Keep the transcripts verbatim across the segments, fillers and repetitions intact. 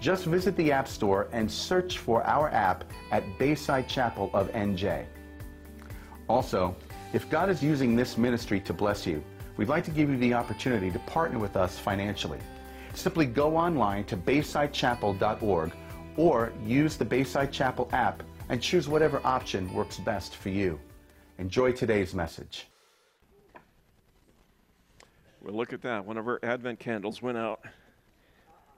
Just visit the App Store and search for our app at Bayside Chapel of N J. Also, if God is using this ministry to bless you, we'd like to give you the opportunity to partner with us financially. Simply go online to bayside chapel dot org or use the Bayside Chapel app and choose whatever option works best for you. Enjoy today's message. Well, look at that. One of our Advent candles went out.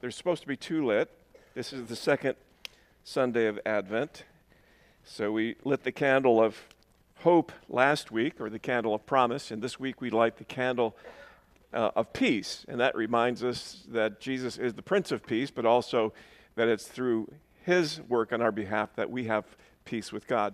There's supposed to be two lit. This is the second Sunday of Advent. So we lit the candle of hope last week, or the candle of promise, and this week we light the candle uh, of peace. And that reminds us that Jesus is the Prince of Peace, but also that it's through his work on our behalf that we have peace with God.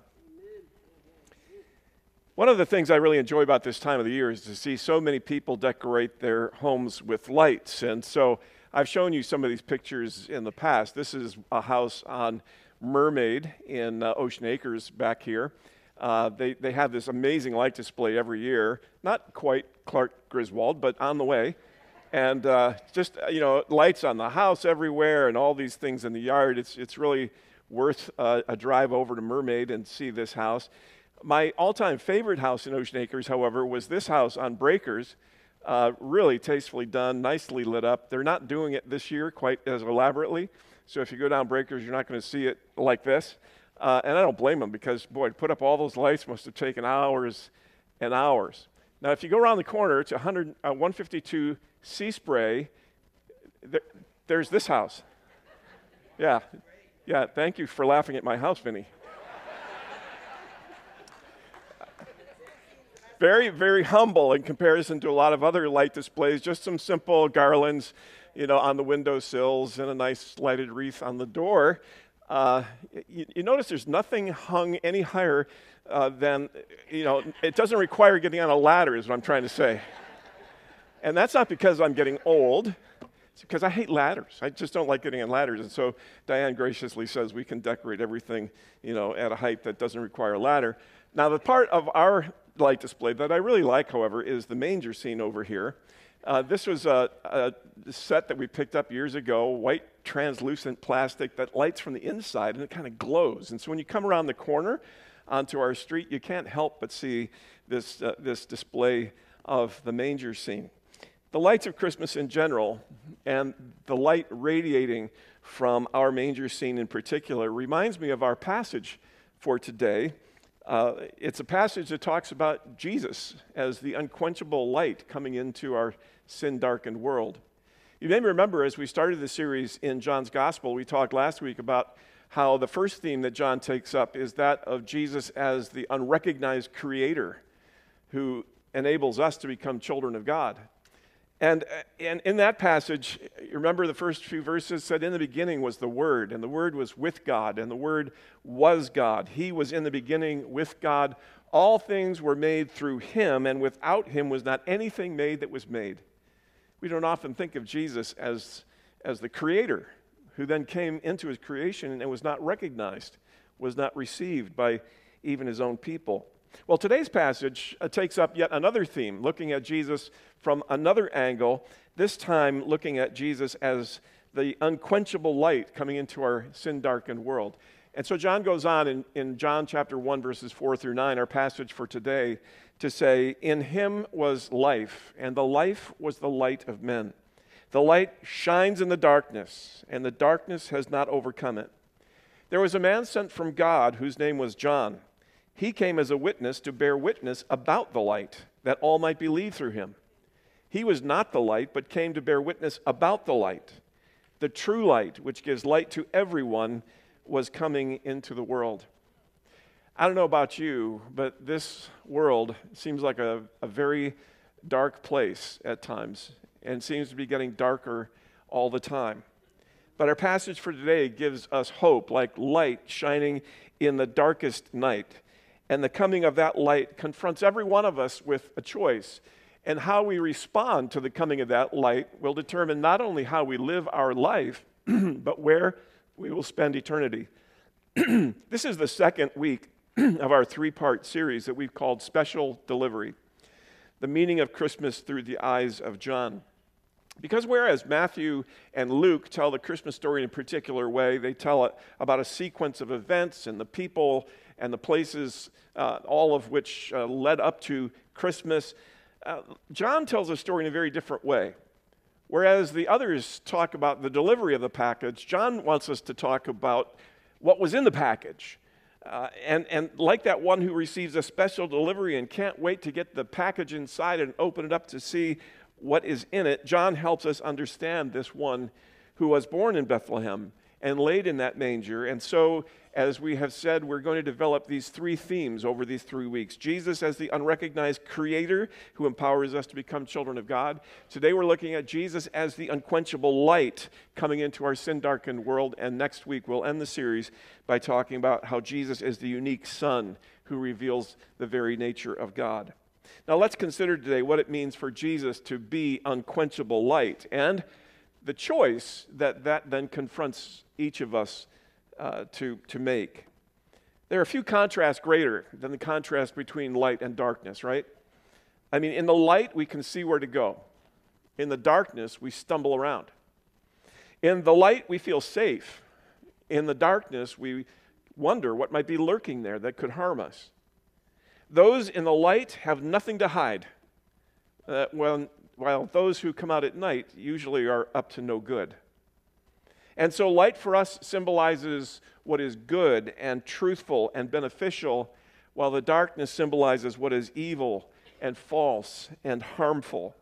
One of the things I really enjoy about this time of the year is to see so many people decorate their homes with lights. And so I've shown you some of these pictures in the past. This is a house on Mermaid in uh, Ocean Acres back here. Uh, they, they have this amazing light display every year. Not quite Clark Griswold, but on the way. And uh, just, you know, lights on the house everywhere and all these things in the yard. It's, it's really worth uh, a drive over to Mermaid and see this house. My all-time favorite house in Ocean Acres, however, was this house on Breakers. Uh, really tastefully done, nicely lit up. They're not doing it this year quite as elaborately. So if you go down Breakers, you're not going to see it like this. Uh, and I don't blame them because, boy, to put up all those lights must have taken hours and hours. Now, if you go around the corner to one fifty-two Sea Spray, there, there's this house. Yeah. Yeah, thank you for laughing at my house, Vinny. Very, very humble in comparison to a lot of other light displays, just some simple garlands, you know, on the windowsills and a nice lighted wreath on the door. Uh, you, you notice there's nothing hung any higher uh, than, you know, it doesn't require getting on a ladder is what I'm trying to say. And that's not because I'm getting old. It's because I hate ladders. I just don't like getting on ladders. And so Diane graciously says we can decorate everything, you know, at a height that doesn't require a ladder. Now, the part of our light display that I really like, however, is the manger scene over here. Uh, this was a, a set that we picked up years ago, white translucent plastic that lights from the inside and it kind of glows. And so when you come around the corner onto our street, you can't help but see this, uh, this display of the manger scene. The lights of Christmas in general and the light radiating from our manger scene in particular reminds me of our passage for today. Uh, it's a passage that talks about Jesus as the unquenchable light coming into our sin-darkened world. You may remember as we started the series in John's Gospel, we talked last week about how the first theme that John takes up is that of Jesus as the unrecognized creator who enables us to become children of God. And, and in that passage, remember the first few verses said, in the beginning was the Word, and the Word was with God, and the Word was God. He was in the beginning with God. All things were made through him, and without him was not anything made that was made. We don't often think of Jesus as, as the creator, who then came into his creation and was not recognized, was not received by even his own people. Well, today's passage uh, takes up yet another theme, looking at Jesus from another angle, this time looking at Jesus as the unquenchable light coming into our sin-darkened world. And so John goes on in, in John chapter one, verses four through nine, our passage for today, to say, in him was life, and the life was the light of men. The light shines in the darkness, and the darkness has not overcome it. There was a man sent from God whose name was John. He came as a witness to bear witness about the light, that all might believe through him. He was not the light, but came to bear witness about the light. The true light, which gives light to everyone, was coming into the world. I don't know about you, but this world seems like a, a very dark place at times, and seems to be getting darker all the time. But our passage for today gives us hope, like light shining in the darkest night. And the coming of that light confronts every one of us with a choice. And how we respond to the coming of that light will determine not only how we live our life, but where we will spend eternity. This is the second week of our three-part series that we've called Special Delivery, the meaning of Christmas through the eyes of John. Because whereas Matthew and Luke tell the Christmas story in a particular way, they tell it about a sequence of events and the people and the places, uh, all of which uh, led up to Christmas. Uh, John tells the story in a very different way. Whereas the others talk about the delivery of the package, John wants us to talk about what was in the package. Uh, and, and like that one who receives a special delivery and can't wait to get the package inside and open it up to see what is in it, John helps us understand this one who was born in Bethlehem and laid in that manger. And so, as we have said, we're going to develop these three themes over these three weeks. Jesus as the unrecognized creator who empowers us to become children of God. Today we're looking at Jesus as the unquenchable light coming into our sin-darkened world. And next week we'll end the series by talking about how Jesus is the unique Son who reveals the very nature of God. Now let's consider today what it means for Jesus to be unquenchable light and the choice that that then confronts each of us uh, to, to make. There are few contrasts greater than the contrast between light and darkness, right? I mean, in the light, we can see where to go. In the darkness, we stumble around. In the light, we feel safe. In the darkness, we wonder what might be lurking there that could harm us. Those in the light have nothing to hide, uh, when, while those who come out at night usually are up to no good. And so light for us symbolizes what is good and truthful and beneficial, while the darkness symbolizes what is evil and false and harmful.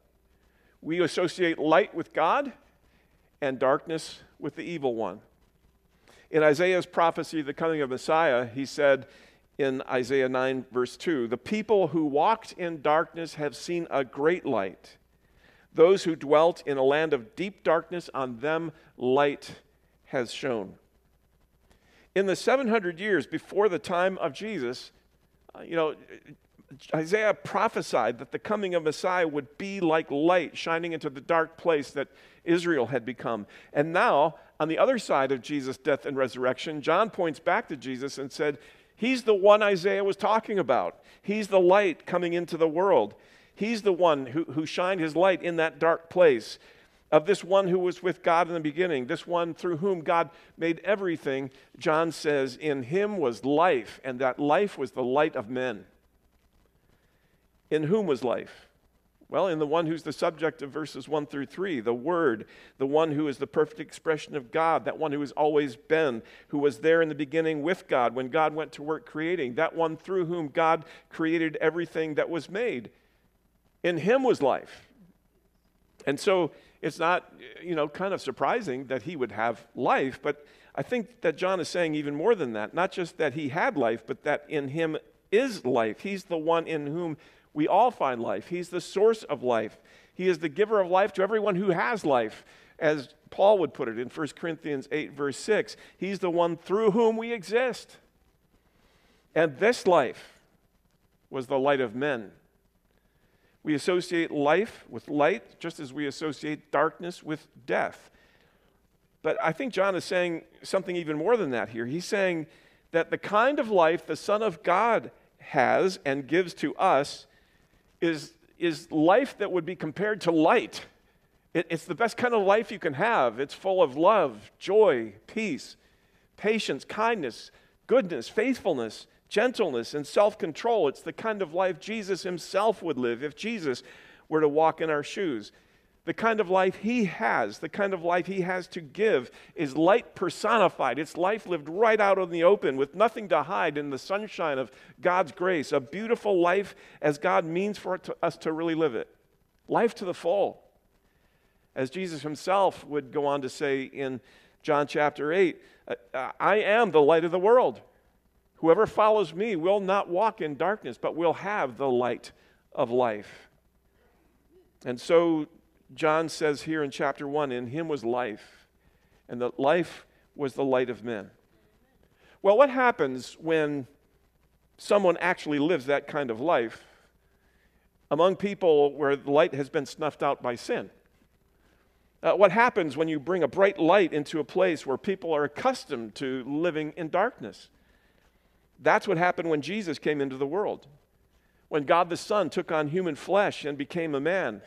We associate light with God and darkness with the evil one. In Isaiah's prophecy of the coming of Messiah, he said, in Isaiah nine, verse two, the people who walked in darkness have seen a great light. Those who dwelt in a land of deep darkness, on them light has shone. In the seven hundred years before the time of Jesus, you know, Isaiah prophesied that the coming of Messiah would be like light shining into the dark place that Israel had become. And now, on the other side of Jesus' death and resurrection, John points back to Jesus and said, he's the one Isaiah was talking about. He's the light coming into the world. He's the one who, who shined his light in that dark place, of this one who was with God in the beginning, this one through whom God made everything. John says, in him was life, and that life was the light of men. In whom was life? Well, in the one who's the subject of verses one through three, the Word, the one who is the perfect expression of God, that one who has always been, who was there in the beginning with God when God went to work creating, that one through whom God created everything that was made. In him was life. And so it's not, you know, kind of surprising that he would have life, but I think that John is saying even more than that, not just that he had life, but that in him is life. He's the one in whom we all find life. He's the source of life. He is the giver of life to everyone who has life, as Paul would put it in First Corinthians eight, verse six. He's the one through whom we exist. And this life was the light of men. We associate life with light, just as we associate darkness with death. But I think John is saying something even more than that here. He's saying that the kind of life the Son of God has and gives to us is is life that would be compared to light. It, it's the best kind of life you can have. It's full of love, joy, peace, patience, kindness, goodness, faithfulness, gentleness, and self-control. It's the kind of life Jesus himself would live if Jesus were to walk in our shoes. The kind of life he has, the kind of life he has to give is light personified. It's life lived right out in the open with nothing to hide in the sunshine of God's grace. A beautiful life as God means for us to really live it. Life to the full. As Jesus himself would go on to say in John chapter eight, I am the light of the world. Whoever follows me will not walk in darkness, but will have the light of life. And so John says here in chapter one, in him was life, and that life was the light of men. Well, what happens when someone actually lives that kind of life among people where the light has been snuffed out by sin? Uh, what happens when you bring a bright light into a place where people are accustomed to living in darkness? That's what happened when Jesus came into the world. When God the Son took on human flesh and became a man.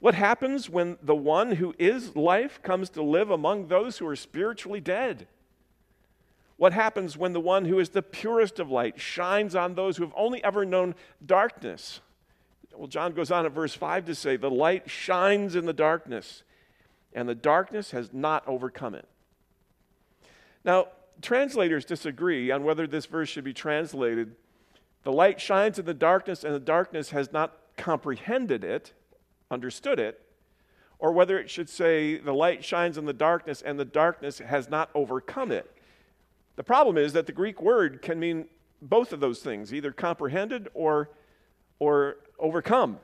What happens when the one who is life comes to live among those who are spiritually dead? What happens when the one who is the purest of light shines on those who have only ever known darkness? Well, John goes on at verse five to say, the light shines in the darkness, and the darkness has not overcome it. Now, translators disagree on whether this verse should be translated, the light shines in the darkness, and the darkness has not comprehended it, understood it, or whether it should say, the light shines in the darkness, and the darkness has not overcome it. The problem is that the Greek word can mean both of those things, either comprehended or, or overcome.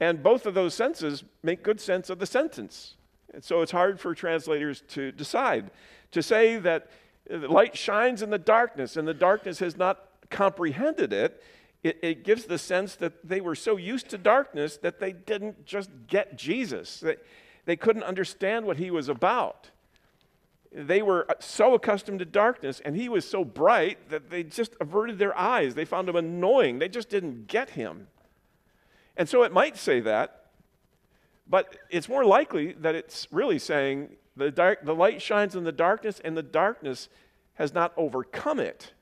And both of those senses make good sense of the sentence. And so it's hard for translators to decide. To say that the light shines in the darkness, and the darkness has not comprehended it, it, it gives the sense that they were so used to darkness that they didn't just get Jesus. They, they couldn't understand what he was about. They were so accustomed to darkness, and he was so bright that they just averted their eyes. They found him annoying. They just didn't get him. And so it might say that, but it's more likely that it's really saying the, dark, the light shines in the darkness, and the darkness has not overcome it.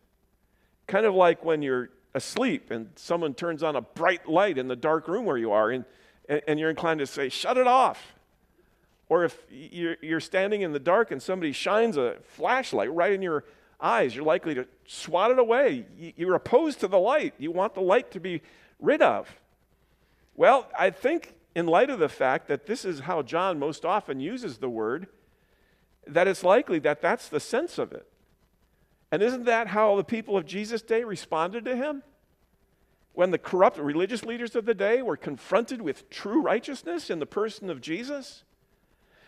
Kind of like when you're asleep and someone turns on a bright light in the dark room where you are, and, and you're inclined to say, shut it off. Or if you're standing in the dark and somebody shines a flashlight right in your eyes, you're likely to swat it away. You're opposed to the light. You want the light to be rid of. Well, I think in light of the fact that this is how John most often uses the word, that it's likely that that's the sense of it. And isn't that how the people of Jesus' day responded to him? When the corrupt religious leaders of the day were confronted with true righteousness in the person of Jesus?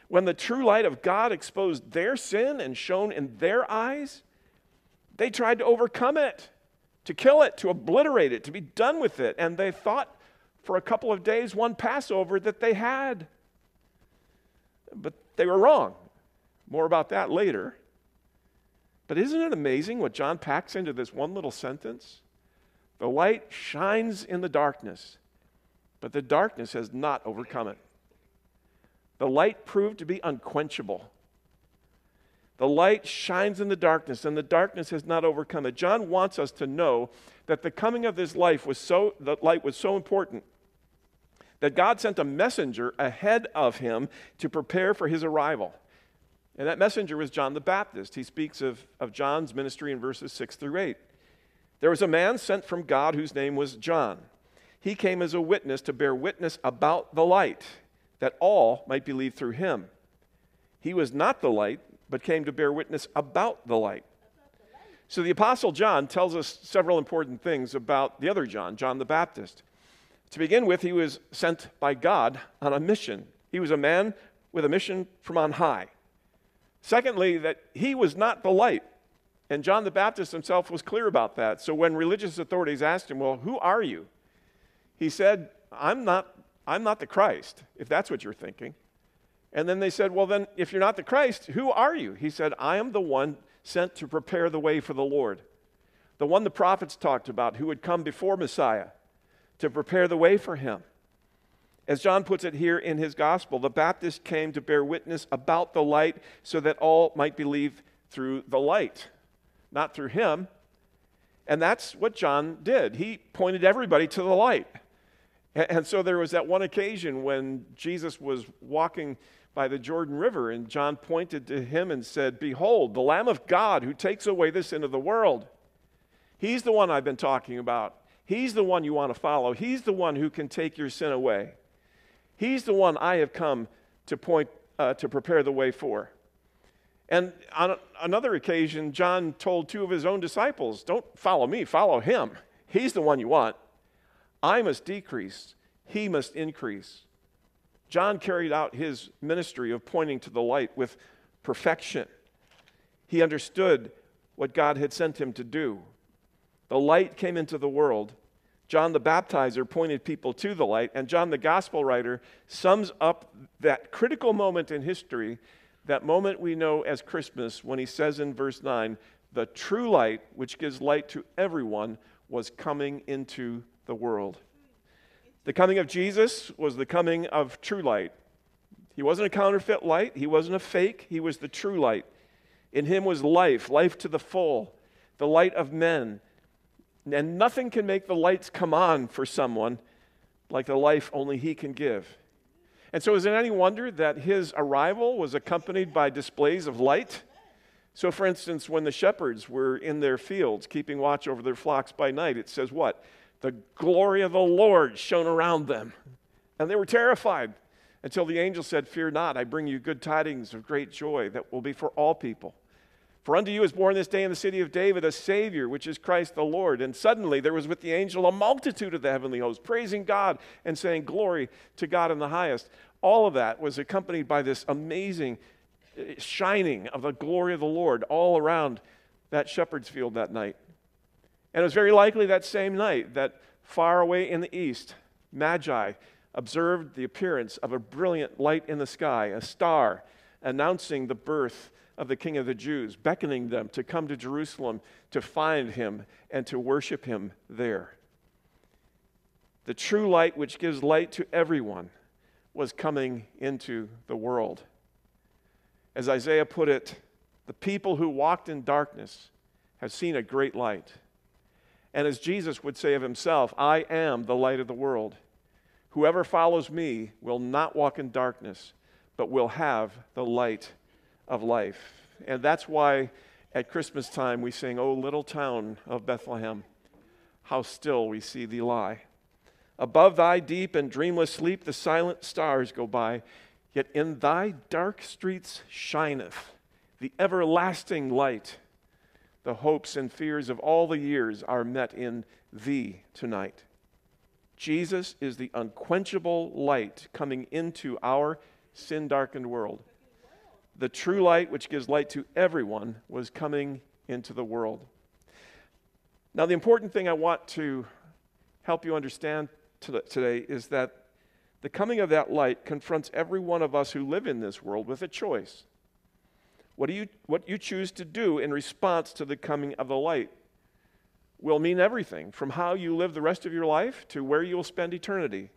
When the true light of God exposed their sin and shone in their eyes, they tried to overcome it, to kill it, to obliterate it, to be done with it. And they thought for a couple of days, one Passover, that they had. But they were wrong. More about that later. But isn't it amazing what John packs into this one little sentence? The light shines in the darkness, but the darkness has not overcome it. The light proved to be unquenchable. The light shines in the darkness, and the darkness has not overcome it. John wants us to know that the coming of this life was so, that light was so important that God sent a messenger ahead of him to prepare for his arrival. And that messenger was John the Baptist. He speaks of, of John's ministry in verses six through eight. There was a man sent from God whose name was John. He came as a witness to bear witness about the light, that all might believe through him. He was not the light, but came to bear witness about the light. So the Apostle John tells us several important things about the other John, John the Baptist. To begin with, he was sent by God on a mission. He was a man with a mission from on high. Secondly, that he was not the light. And John the Baptist himself was clear about that. So when religious authorities asked him, well, who are you? He said, I'm not I'm not the Christ, if that's what you're thinking. And then they said, well, then, if you're not the Christ, who are you? He said, I am the one sent to prepare the way for the Lord, the one the prophets talked about, who would come before Messiah to prepare the way for him. As John puts it here in his gospel, the Baptist came to bear witness about the light so that all might believe through the light, not through him. And that's what John did. He pointed everybody to the light. And so there was that one occasion when Jesus was walking by the Jordan River, and John pointed to him and said, behold, the Lamb of God who takes away the sin of the world. He's the one I've been talking about. He's the one you want to follow. He's the one who can take your sin away. He's the one I have come to point, uh, to prepare the way for. And on another occasion, John told two of his own disciples, don't follow me, follow him. He's the one you want. I must decrease, he must increase. John carried out his ministry of pointing to the light with perfection. He understood what God had sent him to do. The light came into the world. John the Baptizer pointed people to the light, and John the Gospel writer sums up that critical moment in history, that moment we know as Christmas, when he says in verse nine, the true light, which gives light to everyone, was coming into the world. The coming of Jesus was the coming of true light. He wasn't a counterfeit light. He wasn't a fake. He was the true light. In him was life, life to the full, the light of men. And nothing can make the lights come on for someone like the life only he can give. And so is it any wonder that his arrival was accompanied by displays of light? So for instance, when the shepherds were in their fields keeping watch over their flocks by night, it says what? The glory of the Lord shone around them. And they were terrified until the angel said, "Fear not, I bring you good tidings of great joy that will be for all people. For unto you is born this day in the city of David a Savior, which is Christ the Lord." And suddenly there was with the angel a multitude of the heavenly host, praising God and saying, "Glory to God in the highest." All of that was accompanied by this amazing shining of the glory of the Lord all around that shepherd's field that night. And it was very likely that same night that far away in the east, Magi observed the appearance of a brilliant light in the sky, a star announcing the birth of the King of the Jews, beckoning them to come to Jerusalem to find him and to worship him there. The true light, which gives light to everyone, was coming into the world. As Isaiah put it, the people who walked in darkness have seen a great light. And as Jesus would say of himself, "I am the light of the world. Whoever follows me will not walk in darkness, but will have the light of life." And that's why at Christmas time we sing, "O little town of Bethlehem, how still we see thee lie. Above thy deep and dreamless sleep the silent stars go by, yet in thy dark streets shineth the everlasting light. The hopes and fears of all the years are met in thee tonight." Jesus is the unquenchable light coming into our sin-darkened world. The true light, which gives light to everyone, was coming into the world. Now, the important thing I want to help you understand today is that the coming of that light confronts every one of us who live in this world with a choice. What do you, what you choose to do in response to the coming of the light will mean everything, from how you live the rest of your life to where you will spend eternity.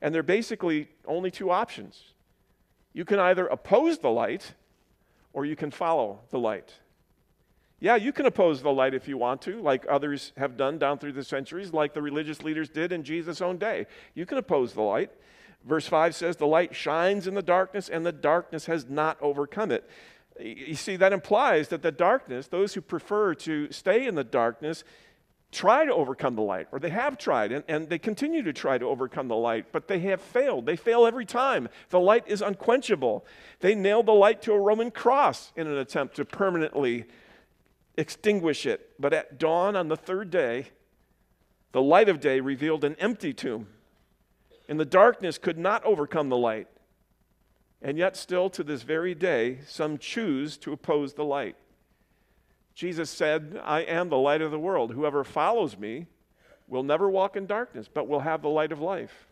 And there are basically only two options. You can either oppose the light or you can follow the light. Yeah, you can oppose the light if you want to, like others have done down through the centuries, like the religious leaders did in Jesus' own day. You can oppose the light. Verse five says, "The light shines in the darkness, and the darkness has not overcome it." You see, that implies that the darkness, those who prefer to stay in the darkness, try to overcome the light, or they have tried, and, and they continue to try to overcome the light, but they have failed. They fail every time. The light is unquenchable. They nailed the light to a Roman cross in an attempt to permanently extinguish it. But at dawn on the third day, the light of day revealed an empty tomb, and the darkness could not overcome the light. And yet still to this very day, some choose to oppose the light. Jesus said, "I am the light of the world. Whoever follows me will never walk in darkness, but will have the light of life."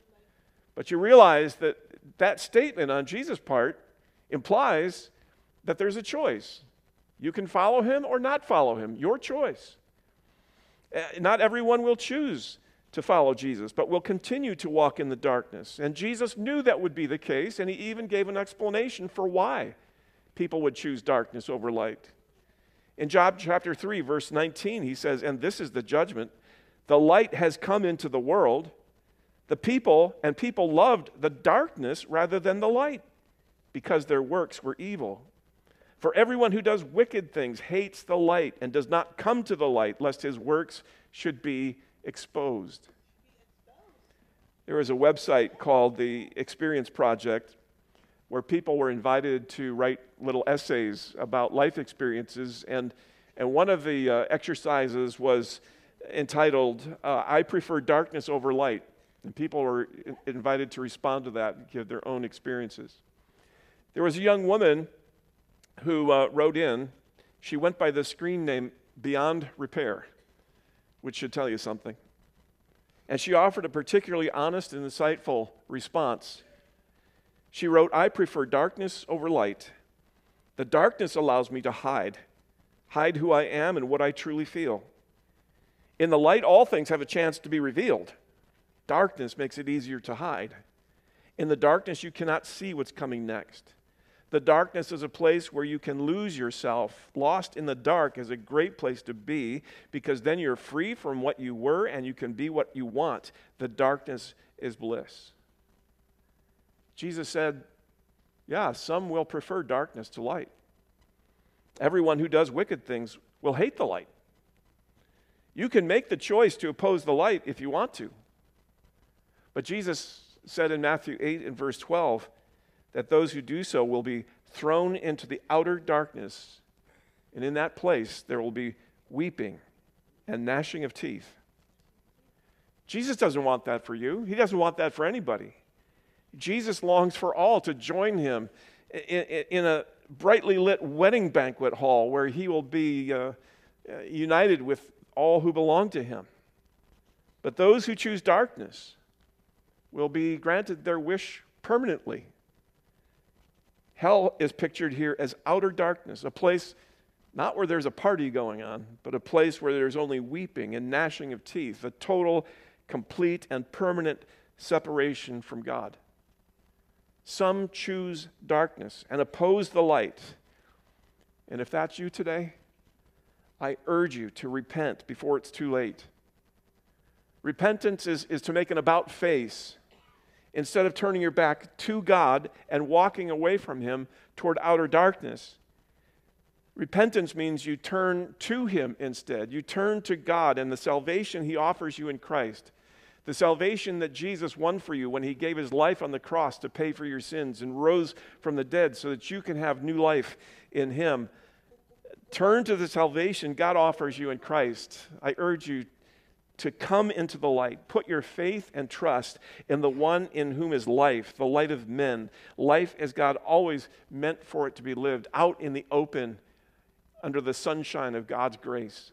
But you realize that that statement on Jesus' part implies that there's a choice. You can follow him or not follow him, your choice. Not everyone will choose to follow Jesus, but will continue to walk in the darkness. And Jesus knew that would be the case, and he even gave an explanation for why people would choose darkness over light. In John chapter three, verse nineteen, he says, "And this is the judgment. The light has come into the world. The people, and people loved the darkness rather than the light, because their works were evil. For everyone who does wicked things hates the light and does not come to the light, lest his works should be exposed." There was a website called the Experience Project, where people were invited to write little essays about life experiences. And, and one of the uh, exercises was entitled, uh, "I Prefer Darkness Over Light." And people were in- invited to respond to that and give their own experiences. There was a young woman who uh, wrote in, she went by the screen name Beyond Repair, which should tell you something. And she offered a particularly honest and insightful response. She wrote, "I prefer darkness over light. The darkness allows me to hide, hide who I am and what I truly feel. In the light, all things have a chance to be revealed. Darkness makes it easier to hide. In the darkness, you cannot see what's coming next. The darkness is a place where you can lose yourself. Lost in the dark is a great place to be, because then you're free from what you were and you can be what you want. The darkness is bliss." Jesus said, yeah, some will prefer darkness to light. Everyone who does wicked things will hate the light. You can make the choice to oppose the light if you want to. But Jesus said in Matthew eight and verse twelve that those who do so will be thrown into the outer darkness, and in that place there will be weeping and gnashing of teeth. Jesus doesn't want that for you. He doesn't want that for anybody. Jesus longs for all to join him in a brightly lit wedding banquet hall where he will be uh, united with all who belong to him. But those who choose darkness will be granted their wish permanently. Hell is pictured here as outer darkness, a place not where there's a party going on, but a place where there's only weeping and gnashing of teeth, a total, complete, and permanent separation from God. Some choose darkness and oppose the light. And if that's you today, I urge you to repent before it's too late. Repentance is, is to make an about face instead of turning your back to God and walking away from him toward outer darkness. Repentance means you turn to him instead. You turn to God and the salvation he offers you in Christ. The salvation that Jesus won for you when he gave his life on the cross to pay for your sins and rose from the dead so that you can have new life in him. Turn to the salvation God offers you in Christ. I urge you to come into the light. Put your faith and trust in the one in whom is life, the light of men. Life as God always meant for it to be lived, out in the open, under the sunshine of God's grace.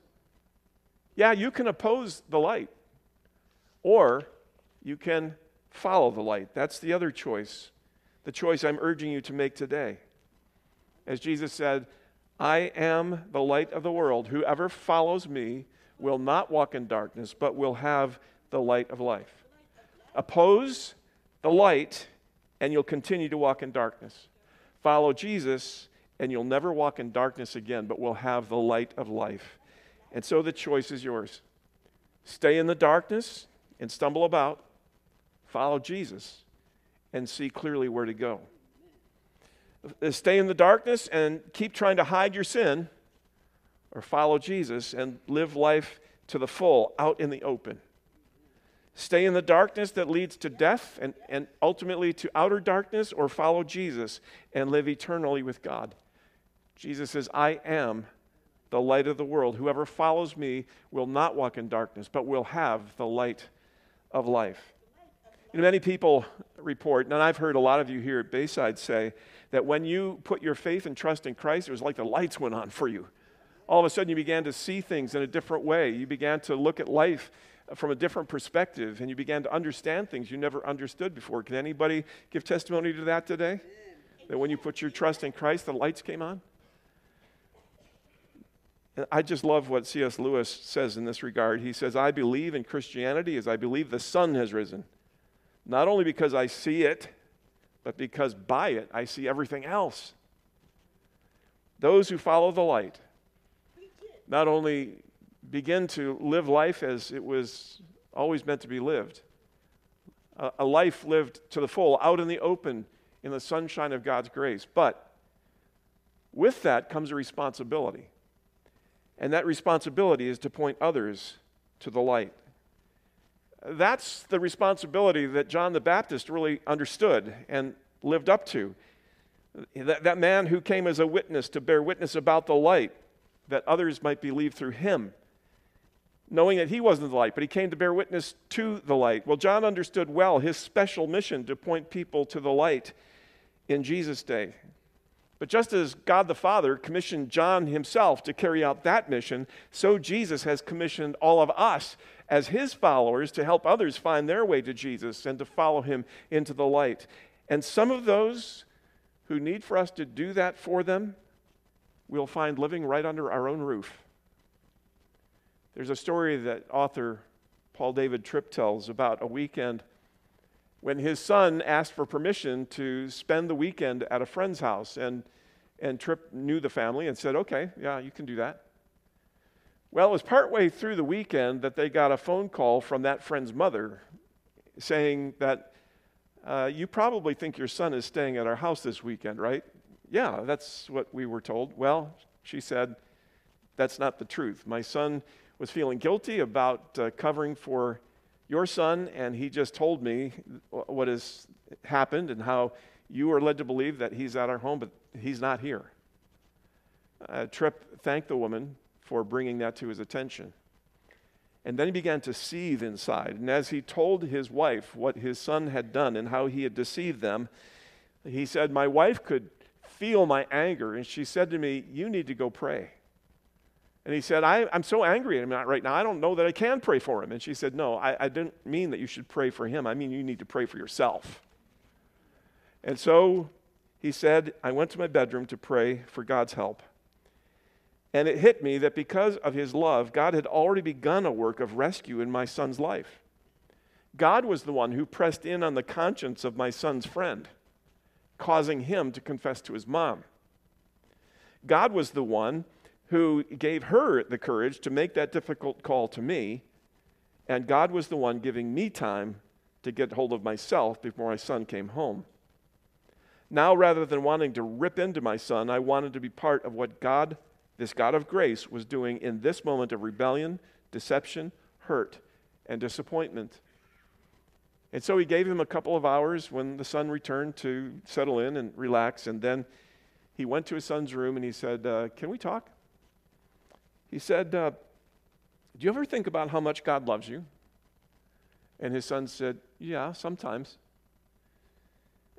Yeah, you can oppose the light. Or you can follow the light. That's the other choice, the choice I'm urging you to make today. As Jesus said, "I am the light of the world. Whoever follows me will not walk in darkness, but will have the light of life." Oppose the light, and you'll continue to walk in darkness. Follow Jesus, and you'll never walk in darkness again, but will have the light of life. And so the choice is yours. Stay in the darkness and stumble about, follow Jesus, and see clearly where to go. Stay in the darkness and keep trying to hide your sin, or follow Jesus and live life to the full, out in the open. Stay in the darkness that leads to death and, and ultimately to outer darkness, or follow Jesus and live eternally with God. Jesus says, "I am the light of the world. Whoever follows me will not walk in darkness, but will have the light of life." You know, many people report, and I've heard a lot of you here at Bayside say, that when you put your faith and trust in Christ, it was like the lights went on for you. All of a sudden, you began to see things in a different way. You began to look at life from a different perspective, and you began to understand things you never understood before. Can anybody give testimony to that today? That when you put your trust in Christ, the lights came on? I just love what C S Lewis says in this regard. He says, "I believe in Christianity as I believe the sun has risen, not only because I see it, but because by it I see everything else." Those who follow the light not only begin to live life as it was always meant to be lived, a life lived to the full, out in the open, in the sunshine of God's grace, but with that comes a responsibility. And that responsibility is to point others to the light. That's the responsibility that John the Baptist really understood and lived up to. That, that man who came as a witness to bear witness about the light, that others might believe through him, knowing that he wasn't the light, but he came to bear witness to the light. Well, John understood well his special mission to point people to the light in Jesus' day. But just as God the Father commissioned John himself to carry out that mission, so Jesus has commissioned all of us as his followers to help others find their way to Jesus and to follow him into the light. And some of those who need for us to do that for them, we'll find living right under our own roof. There's a story that author Paul David Tripp tells about a weekend when his son asked for permission to spend the weekend at a friend's house, and, and Tripp knew the family and said, okay, yeah, you can do that. Well, it was partway through the weekend that they got a phone call from that friend's mother saying that, uh, you probably think your son is staying at our house this weekend, right? Yeah, that's what we were told. Well, she said, that's not the truth. My son was feeling guilty about uh, covering for your son, and he just told me what has happened and how you are led to believe that he's at our home, but he's not here. Uh, Tripp thanked the woman for bringing that to his attention. And then he began to seethe inside. And as he told his wife what his son had done and how he had deceived them, he said, my wife could feel my anger, and she said to me, you need to go pray. And he said, I, I'm so angry at him right now, I don't know that I can pray for him. And she said, no, I, I didn't mean that you should pray for him. I mean, you need to pray for yourself. And so he said, I went to my bedroom to pray for God's help. And it hit me that because of his love, God had already begun a work of rescue in my son's life. God was the one who pressed in on the conscience of my son's friend, causing him to confess to his mom. God was the one who gave her the courage to make that difficult call to me, and God was the one giving me time to get hold of myself before my son came home. Now, rather than wanting to rip into my son, I wanted to be part of what God, this God of grace, was doing in this moment of rebellion, deception, hurt, and disappointment. And so he gave him a couple of hours when the son returned to settle in and relax, and then he went to his son's room and he said, uh, can we talk? He said, uh, do you ever think about how much God loves you? And his son said, yeah, sometimes.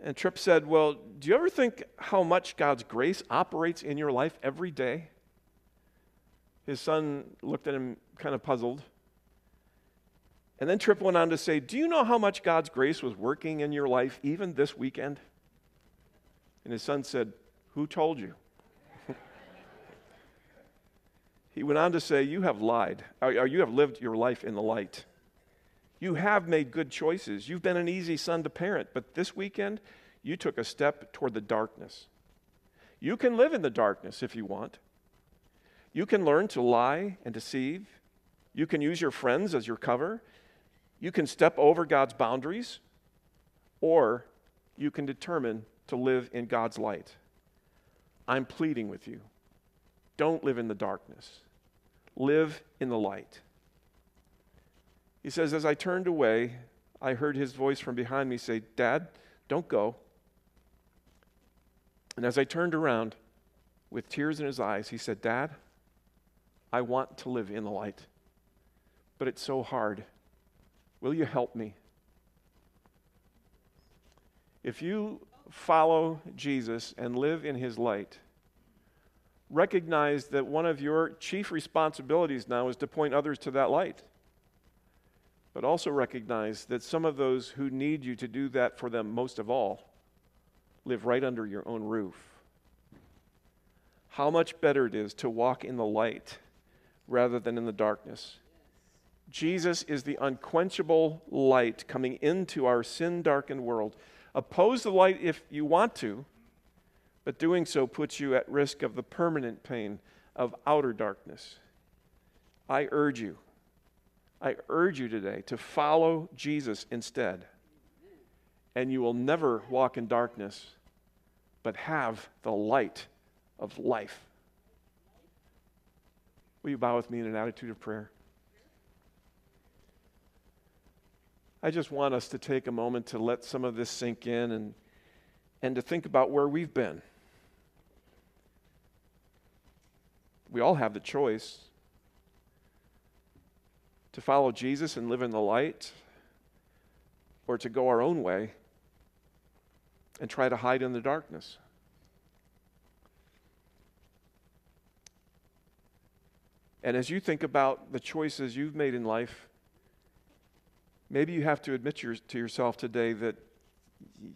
And Tripp said, well, do you ever think how much God's grace operates in your life every day? His son looked at him kind of puzzled. And then Tripp went on to say, do you know how much God's grace was working in your life even this weekend? And his son said, who told you? He went on to say, you have lied, or you have lived your life in the light. You have made good choices. You've been an easy son to parent, but this weekend, you took a step toward the darkness. You can live in the darkness if you want. You can learn to lie and deceive. You can use your friends as your cover. You can step over God's boundaries, or you can determine to live in God's light. I'm pleading with you. Don't live in the darkness. Live in the light. He says, as I turned away, I heard his voice from behind me say, Dad, don't go. And as I turned around, with tears in his eyes, he said, Dad, I want to live in the light, but it's so hard. Will you help me? If you follow Jesus and live in his light, recognize that one of your chief responsibilities now is to point others to that light. But also recognize that some of those who need you to do that for them most of all live right under your own roof. How much better it is to walk in the light rather than in the darkness. Jesus is the unquenchable light coming into our sin-darkened world. Oppose the light if you want to, but doing so puts you at risk of the permanent pain of outer darkness. I urge you, I urge you today to follow Jesus instead, and you will never walk in darkness, but have the light of life. Will you bow with me in an attitude of prayer? I just want us to take a moment to let some of this sink in and, and to think about where we've been. We all have the choice to follow Jesus and live in the light, or to go our own way and try to hide in the darkness. And as you think about the choices you've made in life, maybe you have to admit your, to yourself today that,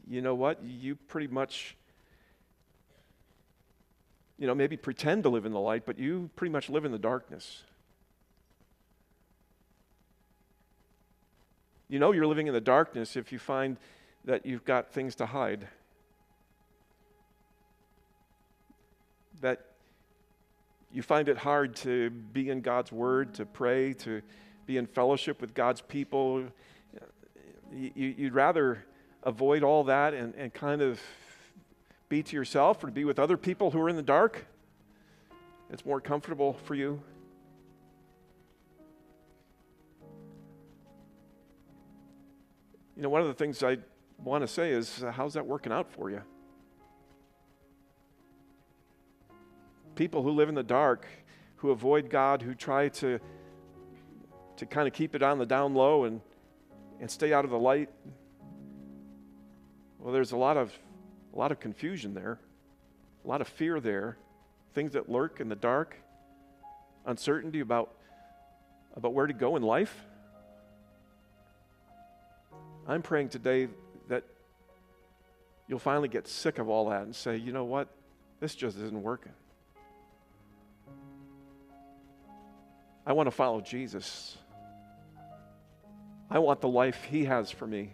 you know what, you pretty much, you know, maybe pretend to live in the light, but you pretty much live in the darkness. You know you're living in the darkness if you find that you've got things to hide. That you find it hard to be in God's Word, to pray, to be in fellowship with God's people. You'd rather avoid all that and, and kind of be to yourself or be with other people who are in the dark. It's more comfortable for you. You know, one of the things I want to say is, uh, how's that working out for you? People who live in the dark, who avoid God, who try to to kind of keep it on the down low and and stay out of the light. Well, there's a lot of a lot of confusion there, a lot of fear there, things that lurk in the dark, uncertainty about about where to go in life. I'm praying today that you'll finally get sick of all that and say, you know what, this just isn't working. I want to follow Jesus. I want the life He has for me.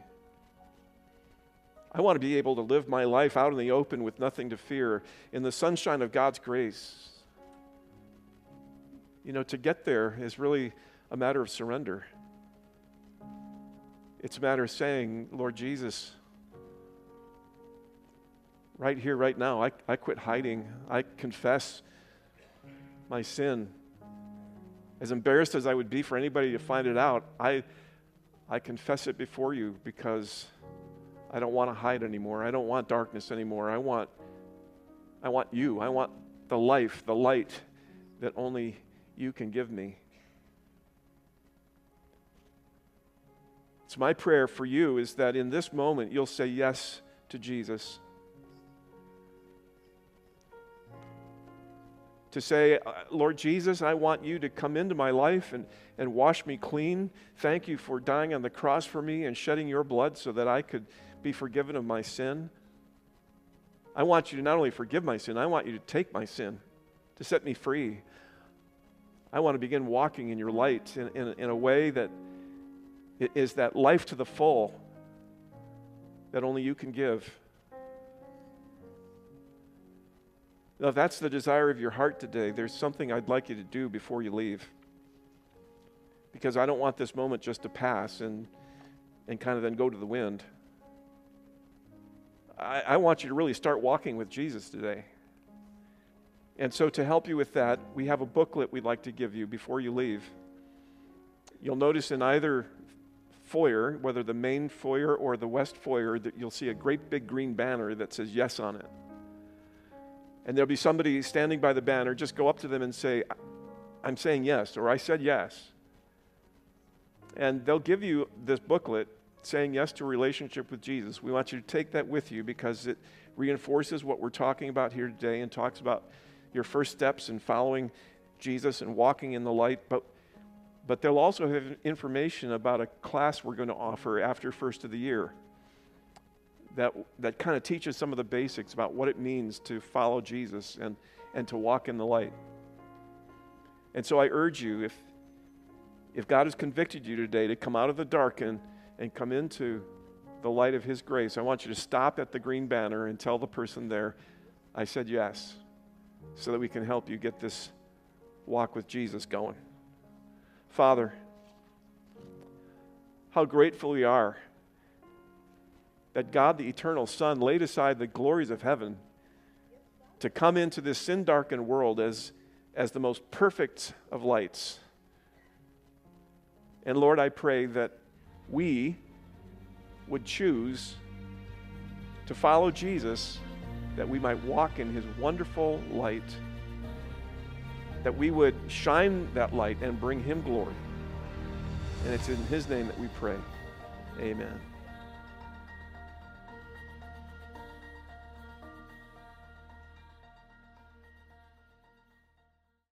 I want to be able to live my life out in the open with nothing to fear, in the sunshine of God's grace. You know, to get there is really a matter of surrender. It's a matter of saying, Lord Jesus, right here, right now, I, I quit hiding. I confess my sin. As embarrassed as I would be for anybody to find it out, I, I confess it before you because I don't want to hide anymore. I don't want darkness anymore. I want, I want you. I want the life, the light that only you can give me. It's my prayer for you is that in this moment you'll say yes to Jesus. To say, Lord Jesus, I want you to come into my life and, and wash me clean. Thank you for dying on the cross for me and shedding your blood so that I could be forgiven of my sin. I want you to not only forgive my sin, I want you to take my sin, to set me free. I want to begin walking in your light in, in, in a way that it is that life to the full that only you can give. Now, if that's the desire of your heart today, there's something I'd like you to do before you leave. Because I don't want this moment just to pass and, and kind of then go to the wind. I, I want you to really start walking with Jesus today. And so to help you with that, we have a booklet we'd like to give you before you leave. You'll notice in either foyer, whether the main foyer or the west foyer, that you'll see a great big green banner that says yes on it. And there'll be somebody standing by the banner. Just go up to them and say, I'm saying yes, or I said yes. And they'll give you this booklet saying yes to a relationship with Jesus. We want you to take that with you because it reinforces what we're talking about here today and talks about your first steps in following Jesus and walking in the light. But But they'll also have information about a class we're going to offer after first of the year that that kind of teaches some of the basics about what it means to follow Jesus and, and to walk in the light. And so I urge you, if, if God has convicted you today to come out of the dark and, and come into the light of His grace, I want you to stop at the green banner and tell the person there, I said yes, so that we can help you get this walk with Jesus going. Father, how grateful we are that God, the eternal Son, laid aside the glories of heaven to come into this sin-darkened world as, as the most perfect of lights. And Lord, I pray that we would choose to follow Jesus, that we might walk in His wonderful light, that we would shine that light and bring Him glory. And it's in His name that we pray. Amen.